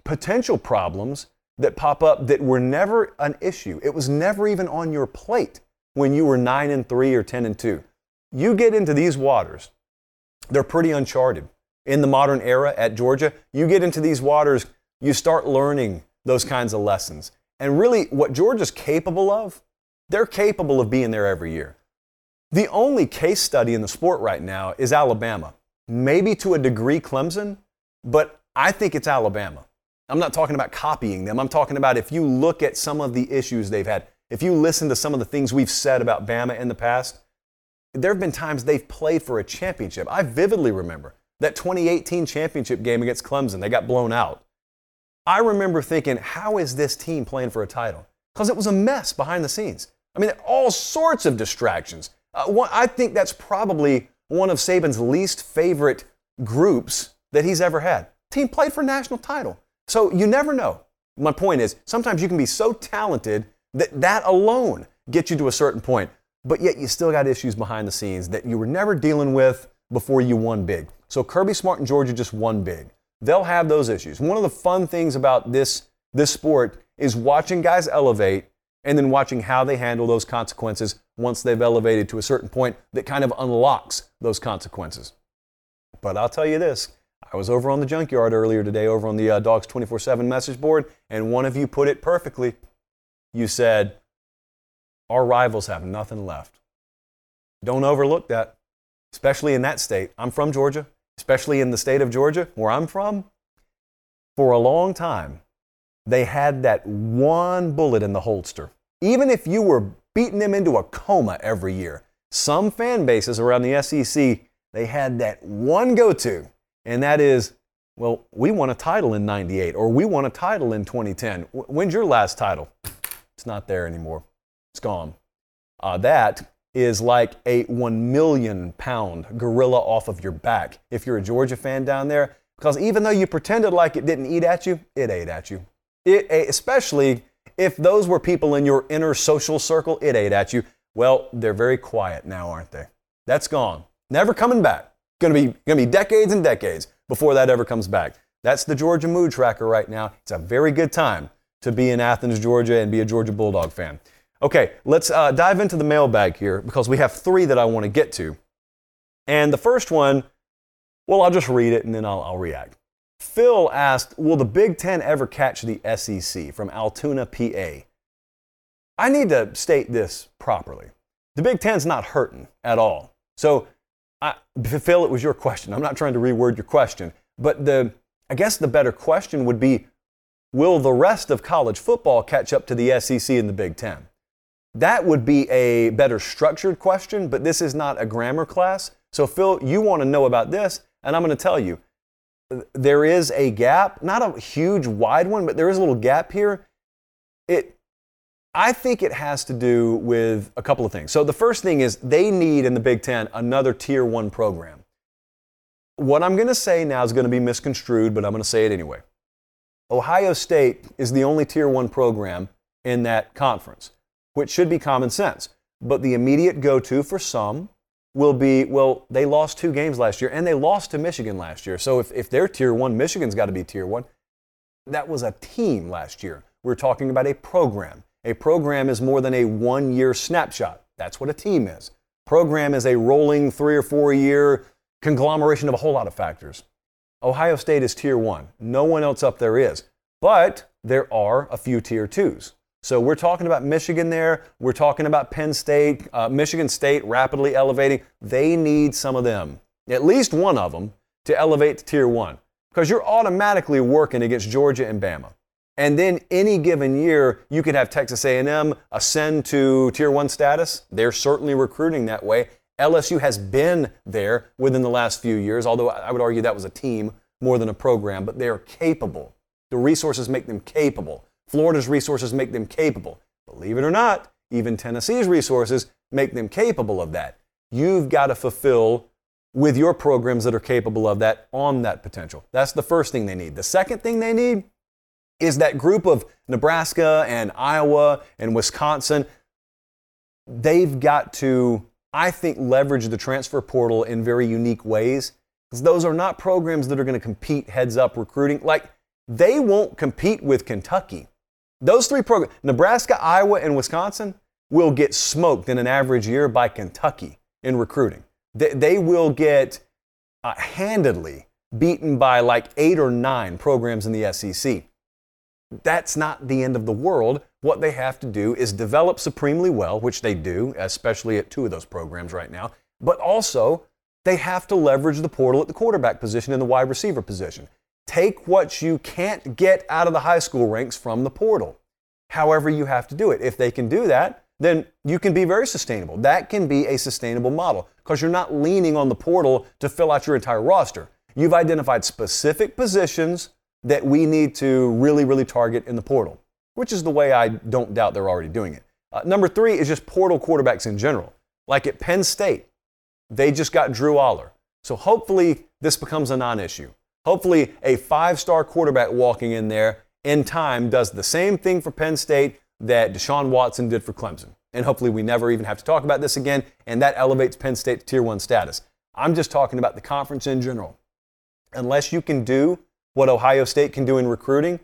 potential problems that pop up that were never an issue. It was never even on your plate when you were nine and three or ten and two. You get into these waters, they're pretty uncharted. In the modern era at Georgia, you get into these waters, you start learning those kinds of lessons. And really, what Georgia's capable of, they're capable of being there every year. The only case study in the sport right now is Alabama. Maybe to a degree Clemson, but I think it's Alabama. I'm not talking about copying them. I'm talking about if you look at some of the issues they've had, if you listen to some of the things we've said about Bama in the past, there have been times they've played for a championship. I vividly remember that twenty eighteen championship game against Clemson. They got blown out. I remember thinking, how is this team playing for a title? Because it was a mess behind the scenes. I mean, all sorts of distractions. Uh, one, I think that's probably one of Saban's least favorite groups that he's ever had. Team played for a national title. So you never know. My point is, sometimes you can be so talented that that alone gets you to a certain point, but yet you still got issues behind the scenes that you were never dealing with before you won big. So Kirby Smart and Georgia just won big. They'll have those issues. One of the fun things about this, this sport is watching guys elevate and then watching how they handle those consequences once they've elevated to a certain point that kind of unlocks those consequences. But I'll tell you this. I was over on the junkyard earlier today, over on the uh, Dogs twenty-four seven message board, and one of you put it perfectly. You said, our rivals have nothing left. Don't overlook that, especially in that state. I'm from Georgia, especially in the state of Georgia, where I'm from. For a long time, they had that one bullet in the holster. Even if you were beating them into a coma every year, some fan bases around the S E C, they had that one go-to. And that is, well, we won a title in ninety-eight, or we won a title in twenty ten. W- when's your last title? It's not there anymore. It's gone. Uh, that is like a one million pound gorilla off of your back if you're a Georgia fan down there, because even though you pretended like it didn't eat at you, it ate at you. It ate, especially if those were people in your inner social circle, it ate at you. Well, they're very quiet now, aren't they? That's gone. Never coming back. Going to be going to be decades and decades before that ever comes back. That's the Georgia Mood Tracker right now. It's a very good time to be in Athens, Georgia, and be a Georgia Bulldog fan. Okay, let's uh, dive into the mailbag here because we have three that I want to get to. And the first one, well, I'll just read it and then I'll, I'll react. Phil asked, will the Big Ten ever catch the S E C? From Altoona, P A. I need to state this properly. The Big Ten's not hurting at all. So, I, Phil, it was your question. I'm not trying to reword your question, but the I guess the better question would be, will the rest of college football catch up to the S E C and the Big Ten? That would be a better structured question, but this is not a grammar class. So, Phil, you want to know about this, and I'm going to tell you. There is a gap, not a huge wide one, but there is a little gap here. It I think it has to do with a couple of things. So the first thing is they need in the Big Ten another tier one program. What I'm going to say now is going to be misconstrued, but I'm going to say it anyway. Ohio State is the only Tier one program in that conference, which should be common sense. But the immediate go-to for some will be, well, they lost two games last year, and they lost to Michigan last year. So if, if they're Tier one, Michigan's got to be Tier one. That was a team last year. We're talking about a program. A program is more than a one-year snapshot. That's what a team is. Program is a rolling three- or four-year conglomeration of a whole lot of factors. Ohio State is Tier one. No one else up there is. But there are a few Tier twos. So we're talking about Michigan there. We're talking about Penn State, uh, Michigan State rapidly elevating. They need some of them, at least one of them, to elevate to Tier one. Because you're automatically working against Georgia and Bama. And then any given year, you could have Texas A and M ascend to Tier one status. They're certainly recruiting that way. L S U has been there within the last few years, although I would argue that was a team more than a program, but they are capable. The resources make them capable. Florida's resources make them capable. Believe it or not, even Tennessee's resources make them capable of that. You've got to fulfill with your programs that are capable of that on that potential. That's the first thing they need. The second thing they need is that group of Nebraska and Iowa and Wisconsin. They've got to, I think, leverage the transfer portal in very unique ways, because those are not programs that are going to compete heads-up recruiting. Like, they won't compete with Kentucky. Those three programs, Nebraska, Iowa, and Wisconsin, will get smoked in an average year by Kentucky in recruiting. They, they will get uh, handedly beaten by like eight or nine programs in the S E C. That's not the end of the world. What they have to do is develop supremely well, which they do, especially at two of those programs right now. But also, they have to leverage the portal at the quarterback position and the wide receiver position. Take what you can't get out of the high school ranks from the portal. However you have to do it. If they can do that, then you can be very sustainable. That can be a sustainable model, because you're not leaning on the portal to fill out your entire roster. You've identified specific positions that we need to really, really target in the portal, which is the way I don't doubt they're already doing it. Uh, number three is just portal quarterbacks in general. Like at Penn State, they just got Drew Aller. So hopefully this becomes a non-issue. Hopefully a five-star quarterback walking in there in time does the same thing for Penn State that Deshaun Watson did for Clemson. And hopefully we never even have to talk about this again, and that elevates Penn State to Tier one status. I'm just talking about the conference in general. Unless you can do what Ohio State can do in recruiting,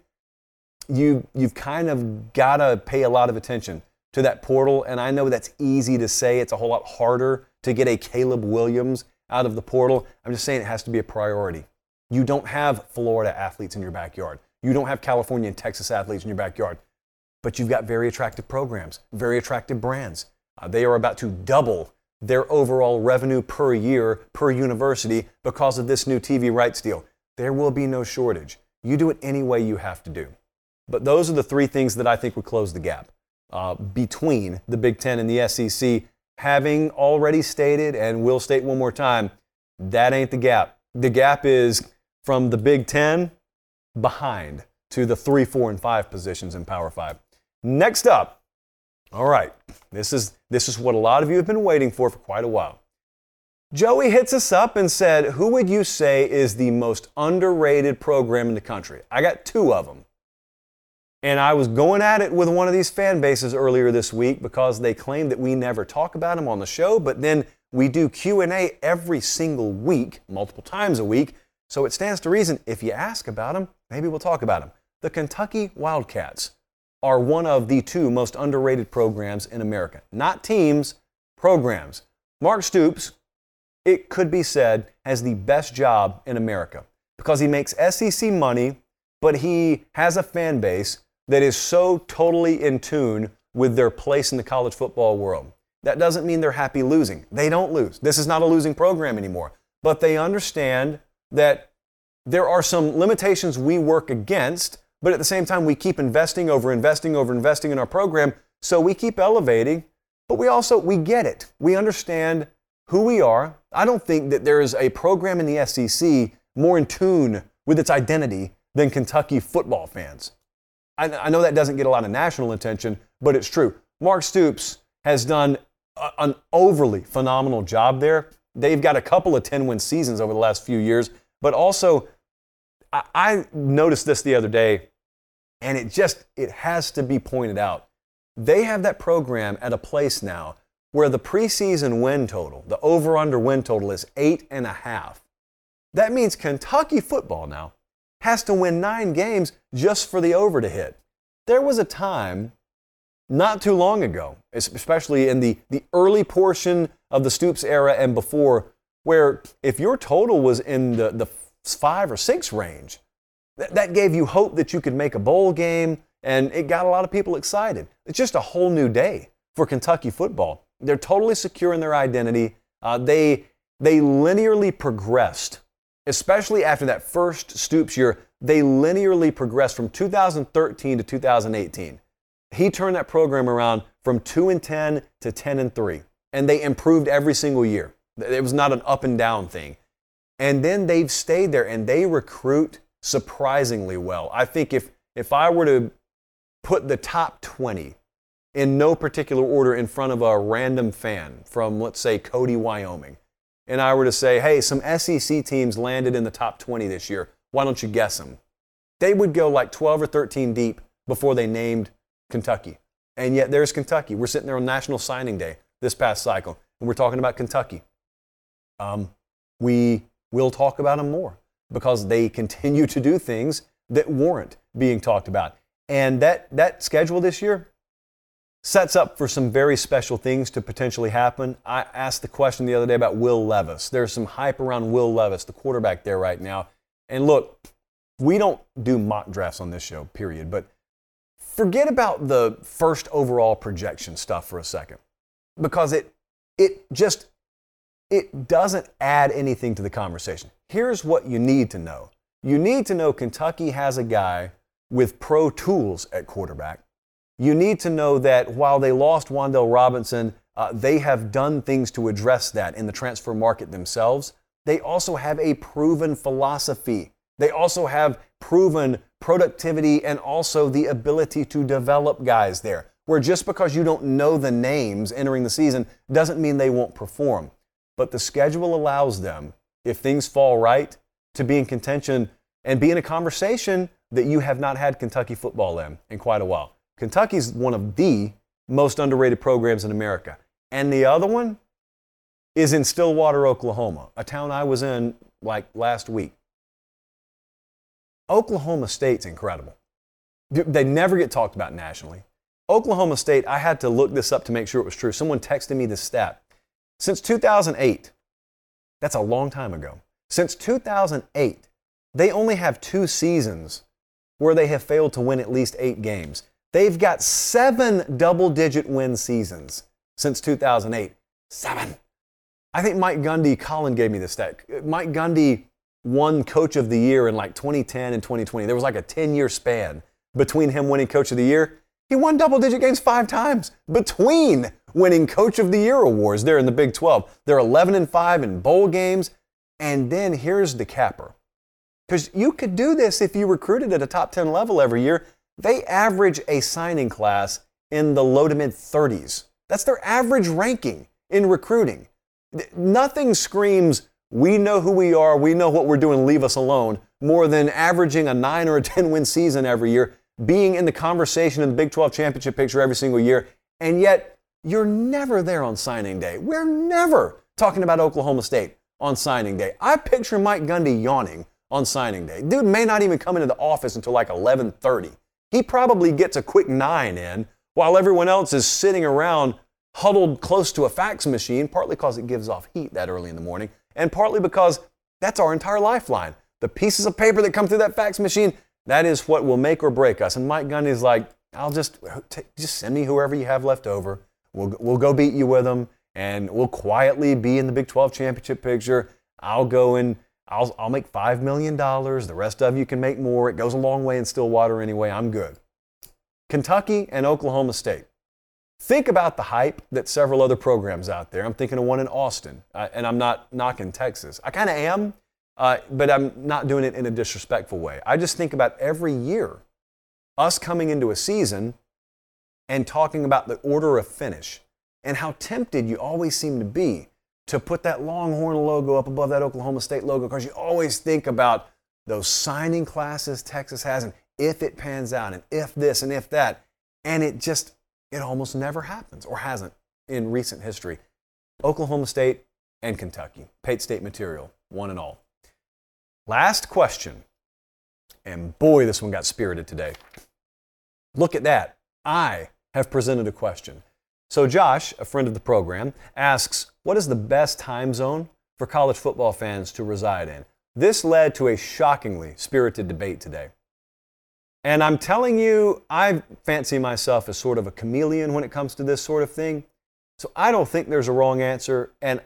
you, you've kind of got to pay a lot of attention to that portal. And I know that's easy to say. It's a whole lot harder to get a Caleb Williams out of the portal. I'm just saying it has to be a priority. You don't have Florida athletes in your backyard. You don't have California and Texas athletes in your backyard. But you've got very attractive programs, very attractive brands. Uh, they are about to double their overall revenue per year, per university, because of this new T V rights deal. There will be no shortage. You do it any way you have to do. But those are the three things that I think would close the gap uh, between the Big Ten and the S E C, having already stated, and will state one more time, that ain't the gap. The gap is from the Big Ten behind to the three, four, and five positions in Power Five. Next up, all right, this is, this is what a lot of you have been waiting for for quite a while. Joey hits us up and said, who would you say is the most underrated program in the country? I got two of them. And I was going at it with one of these fan bases earlier this week, because they claim that we never talk about them on the show, but then we do Q and A every single week, multiple times a week. So it stands to reason, if you ask about them, maybe we'll talk about them. The Kentucky Wildcats are one of the two most underrated programs in America. Not teams, programs. Mark Stoops, it could be said, has the best job in America, because he makes S E C money, but he has a fan base that is so totally in tune with their place in the college football world. That doesn't mean they're happy losing. They don't lose. This is not a losing program anymore. But they understand that there are some limitations we work against, but at the same time, we keep investing over investing over investing in our program, so we keep elevating, but we also, we get it. We understand who we are. I don't think that there is a program in the S E C more in tune with its identity than Kentucky football fans. I, I know that doesn't get a lot of national attention, but it's true. Mark Stoops has done a, an overly phenomenal job there. they've got a couple of ten-win seasons over the last few years. But also, I, I noticed this the other day, and it just, it has to be pointed out. They have that program at a place now where the preseason win total, the over-under win total is eight and a half. That means Kentucky football now has to win nine games just for the over to hit. There was a time not too long ago, especially in the, the early portion of the Stoops era and before, where if your total was in the, the five or six range, th- that gave you hope that you could make a bowl game, and it got a lot of people excited. It's just a whole new day for Kentucky football. They're totally secure in their identity. Uh, they they linearly progressed, especially after that first Stoops year. They linearly progressed from two thousand thirteen to two thousand eighteen. He turned that program around from two and ten to ten and three, and they improved every single year. It was not an up and down thing. And then they've stayed there, and they recruit surprisingly well. I think if if I were to put the top twenty in no particular order in front of a random fan from, let's say, Cody, Wyoming, and I were to say, hey, some S E C teams landed in the top twenty this year, why don't you guess them? They would go like twelve or thirteen deep before they named Kentucky. And yet there's Kentucky. We're sitting there on National Signing Day this past cycle, and we're talking about Kentucky. Um, we will talk about them more because they continue to do things that warrant being talked about. And that, that schedule this year sets up for some very special things to potentially happen. I asked the question the other day about Will Levis. There's some hype around Will Levis, the quarterback there right now. And look, we don't do mock drafts on this show, period. But forget about the first overall projection stuff for a second, because it it just it doesn't add anything to the conversation. Here's what you need to know. You need to know Kentucky has a guy with pro tools at quarterback. You need to know that while they lost Wandale Robinson, uh, they have done things to address that in the transfer market themselves. They also have a proven philosophy. They also have proven productivity and also the ability to develop guys there, where just because you don't know the names entering the season doesn't mean they won't perform. But the schedule allows them, if things fall right, to be in contention and be in a conversation that you have not had Kentucky football in in quite a while. Kentucky's one of the most underrated programs in America. And the other one is in Stillwater, Oklahoma, a town I was in like last week. Oklahoma State's incredible. They never get talked about nationally. Oklahoma State, I had to look this up to make sure it was true. Someone texted me this stat. Since two thousand eight, that's a long time ago. Since two thousand eight, they only have two seasons where they have failed to win at least eight games. They've got seven double-digit win seasons since two thousand eight. Seven. I think Mike Gundy, Colin gave me this stat. Mike Gundy won Coach of the Year in like twenty ten and twenty twenty. There was like a ten-year span between him winning Coach of the Year. He won double-digit games five times between winning Coach of the Year awards there in the Big twelve. They're eleven and five in bowl games. And then here's the capper. Because you could do this if you recruited at a top ten level every year. They average a signing class in the low to mid thirties. That's their average ranking in recruiting. Nothing screams, we know who we are, we know what we're doing, leave us alone, more than averaging a nine or a ten win season every year, being in the conversation in the Big twelve championship picture every single year, and yet you're never there on signing day. We're never talking about Oklahoma State on signing day. I picture Mike Gundy yawning on signing day. Dude may not even come into the office until like eleven thirty. He probably gets a quick nine in while everyone else is sitting around huddled close to a fax machine, partly because it gives off heat that early in the morning, and partly because that's our entire lifeline. The pieces of paper that come through that fax machine, that is what will make or break us. And Mike Gundy's like, I'll just just send me whoever you have left over. We'll, we'll go beat you with them, and we'll quietly be in the Big twelve championship picture. I'll go and I'll, I'll make five million dollars. The rest of you can make more. It goes a long way in Stillwater anyway. I'm good. Kentucky and Oklahoma State. Think about the hype that several other programs out there. I'm thinking of one in Austin, uh, and I'm not knocking Texas. I kind of am, uh, but I'm not doing it in a disrespectful way. I just think about every year, us coming into a season and talking about the order of finish and how tempted you always seem to be to put that Longhorn logo up above that Oklahoma State logo, because you always think about those signing classes Texas has, and if it pans out, and if this, and if that, and it just, it almost never happens, or hasn't in recent history. Oklahoma State and Kentucky, Pate State material, one and all. Last question, and boy, this one got spirited today. Look at that. I have presented a question. So Josh, a friend of the program, asks, what is the best time zone for college football fans to reside in? This led to a shockingly spirited debate today. And I'm telling you, I fancy myself as sort of a chameleon when it comes to this sort of thing. So I don't think there's a wrong answer. And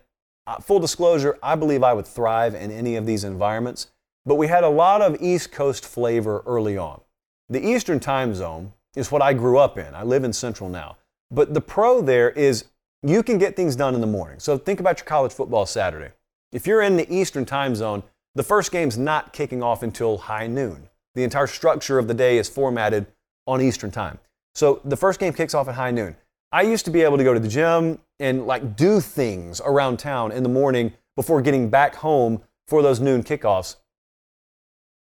Uh, full disclosure, I believe I would thrive in any of these environments, but we had a lot of East Coast flavor early on. The Eastern time zone is what I grew up in. I live in Central now. But the pro there is you can get things done in the morning. So think about your college football Saturday. If you're in the Eastern time zone, the first game's not kicking off until high noon. The entire structure of the day is formatted on Eastern time. So the first game kicks off at high noon. I used to be able to go to the gym and like do things around town in the morning before getting back home for those noon kickoffs.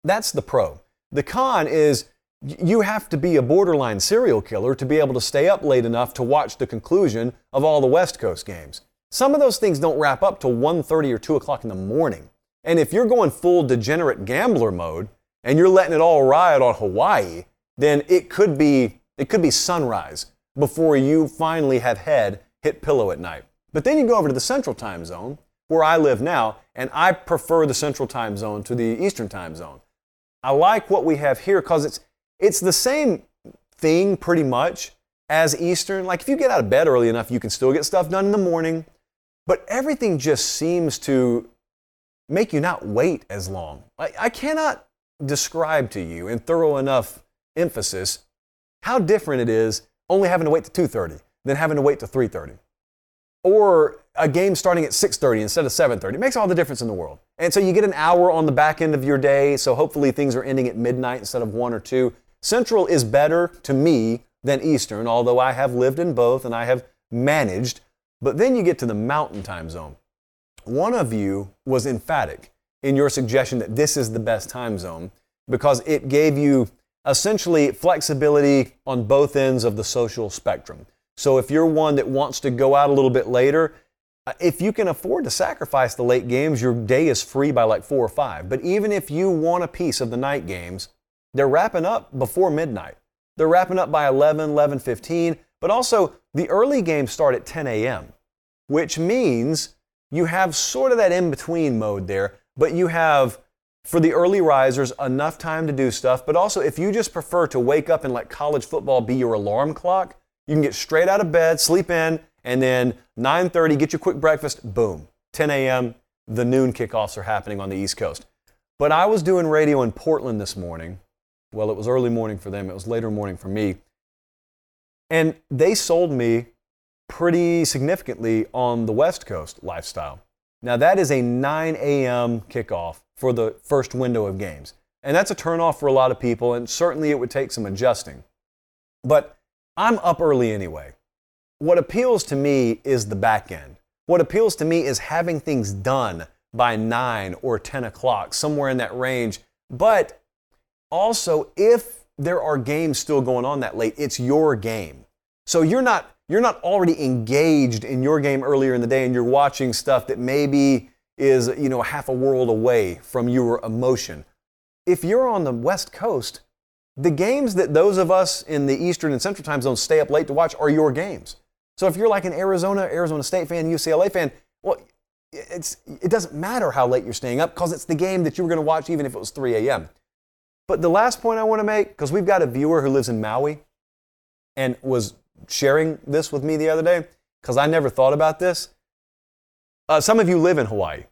That's the pro. The con is you have to be a borderline serial killer to be able to stay up late enough to watch the conclusion of all the West Coast games. Some of those things don't wrap up till one thirty or two o'clock in the morning. And if you're going full degenerate gambler mode and you're letting it all ride on Hawaii, then it could be it could be sunrise before you finally have head hit pillow at night. But then you go over to the Central time zone, where I live now, and I prefer the Central time zone to the Eastern time zone. I like what we have here because it's it's the same thing pretty much as Eastern. Like if you get out of bed early enough, you can still get stuff done in the morning, but everything just seems to make you not wait as long. I, I cannot describe to you in thorough enough emphasis how different it is only having to wait to two thirty, then having to wait to three thirty. Or a game starting at six thirty instead of seven thirty. It makes all the difference in the world. And so you get an hour on the back end of your day, so hopefully things are ending at midnight instead of one or two. Central is better to me than Eastern, although I have lived in both and I have managed. But then you get to the Mountain time zone. One of you was emphatic in your suggestion that this is the best time zone because it gave you essentially flexibility on both ends of the social spectrum. So if you're one that wants to go out a little bit later, if you can afford to sacrifice the late games, your day is free by like four or five. But even if you want a piece of the night games, they're wrapping up before midnight. They're wrapping up by eleven, eleven fifteen, but also the early games start at ten a.m., which means you have sort of that in-between mode there, but you have, for the early risers, enough time to do stuff. But also, if you just prefer to wake up and let college football be your alarm clock, you can get straight out of bed, sleep in, and then nine thirty, get your quick breakfast, boom. ten a.m., the noon kickoffs are happening on the East Coast. But I was doing radio in Portland this morning. Well, it was early morning for them. It was later morning for me. And they sold me pretty significantly on the West Coast lifestyle. Now, that is a nine a.m. kickoff for the first window of games. And that's a turnoff for a lot of people, and certainly it would take some adjusting. But I'm up early anyway. What appeals to me is the back end. What appeals to me is having things done by nine or ten o'clock, somewhere in that range. But also, if there are games still going on that late, it's your game. So you're not You're not already engaged in your game earlier in the day and you're watching stuff that maybe is, you know, half a world away from your emotion. If you're on the West Coast, the games that those of us in the Eastern and Central time zones stay up late to watch are your games. So if you're like an Arizona, Arizona State fan, U C L A fan, well, it's it doesn't matter how late you're staying up because it's the game that you were going to watch even if it was three a.m. But the last point I want to make, because we've got a viewer who lives in Maui and was sharing this with me the other day, because I never thought about this. Uh, some of you live in Hawaii.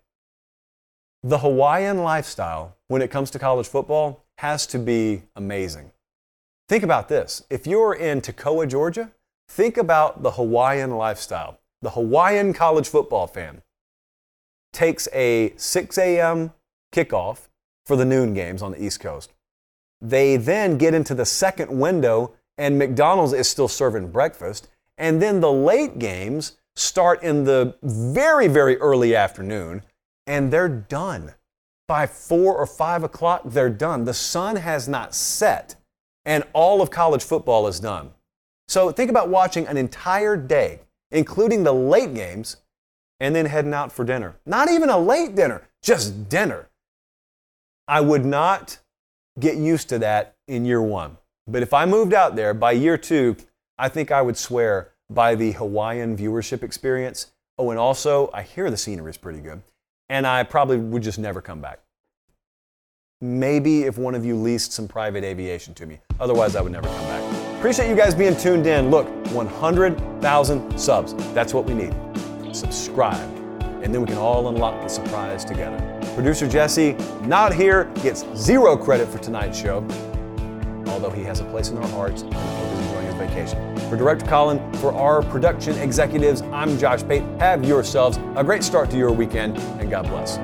The Hawaiian lifestyle, when it comes to college football, has to be amazing. Think about this. If you're in Toccoa, Georgia, think about the Hawaiian lifestyle. The Hawaiian college football fan takes a six a.m. kickoff for the noon games on the East Coast. They then get into the second window and McDonald's is still serving breakfast. And then the late games start in the very, very early afternoon, and they're done. By four or five o'clock, they're done. The sun has not set, and all of college football is done. So think about watching an entire day, including the late games, and then heading out for dinner. Not even a late dinner, just dinner. I would not get used to that in year one. But if I moved out there by year two, I think I would swear by the Hawaiian viewership experience. Oh, and also, I hear the scenery is pretty good. And I probably would just never come back. Maybe if one of you leased some private aviation to me. Otherwise, I would never come back. Appreciate you guys being tuned in. Look, one hundred thousand subs. That's what we need. Subscribe. And then we can all unlock the surprise together. Producer Jesse, not here, gets zero credit for tonight's show, although he has a place in our hearts and I hope he's enjoying his vacation. For Director Colin, for our production executives, I'm Josh Pate. Have yourselves a great start to your weekend, and God bless.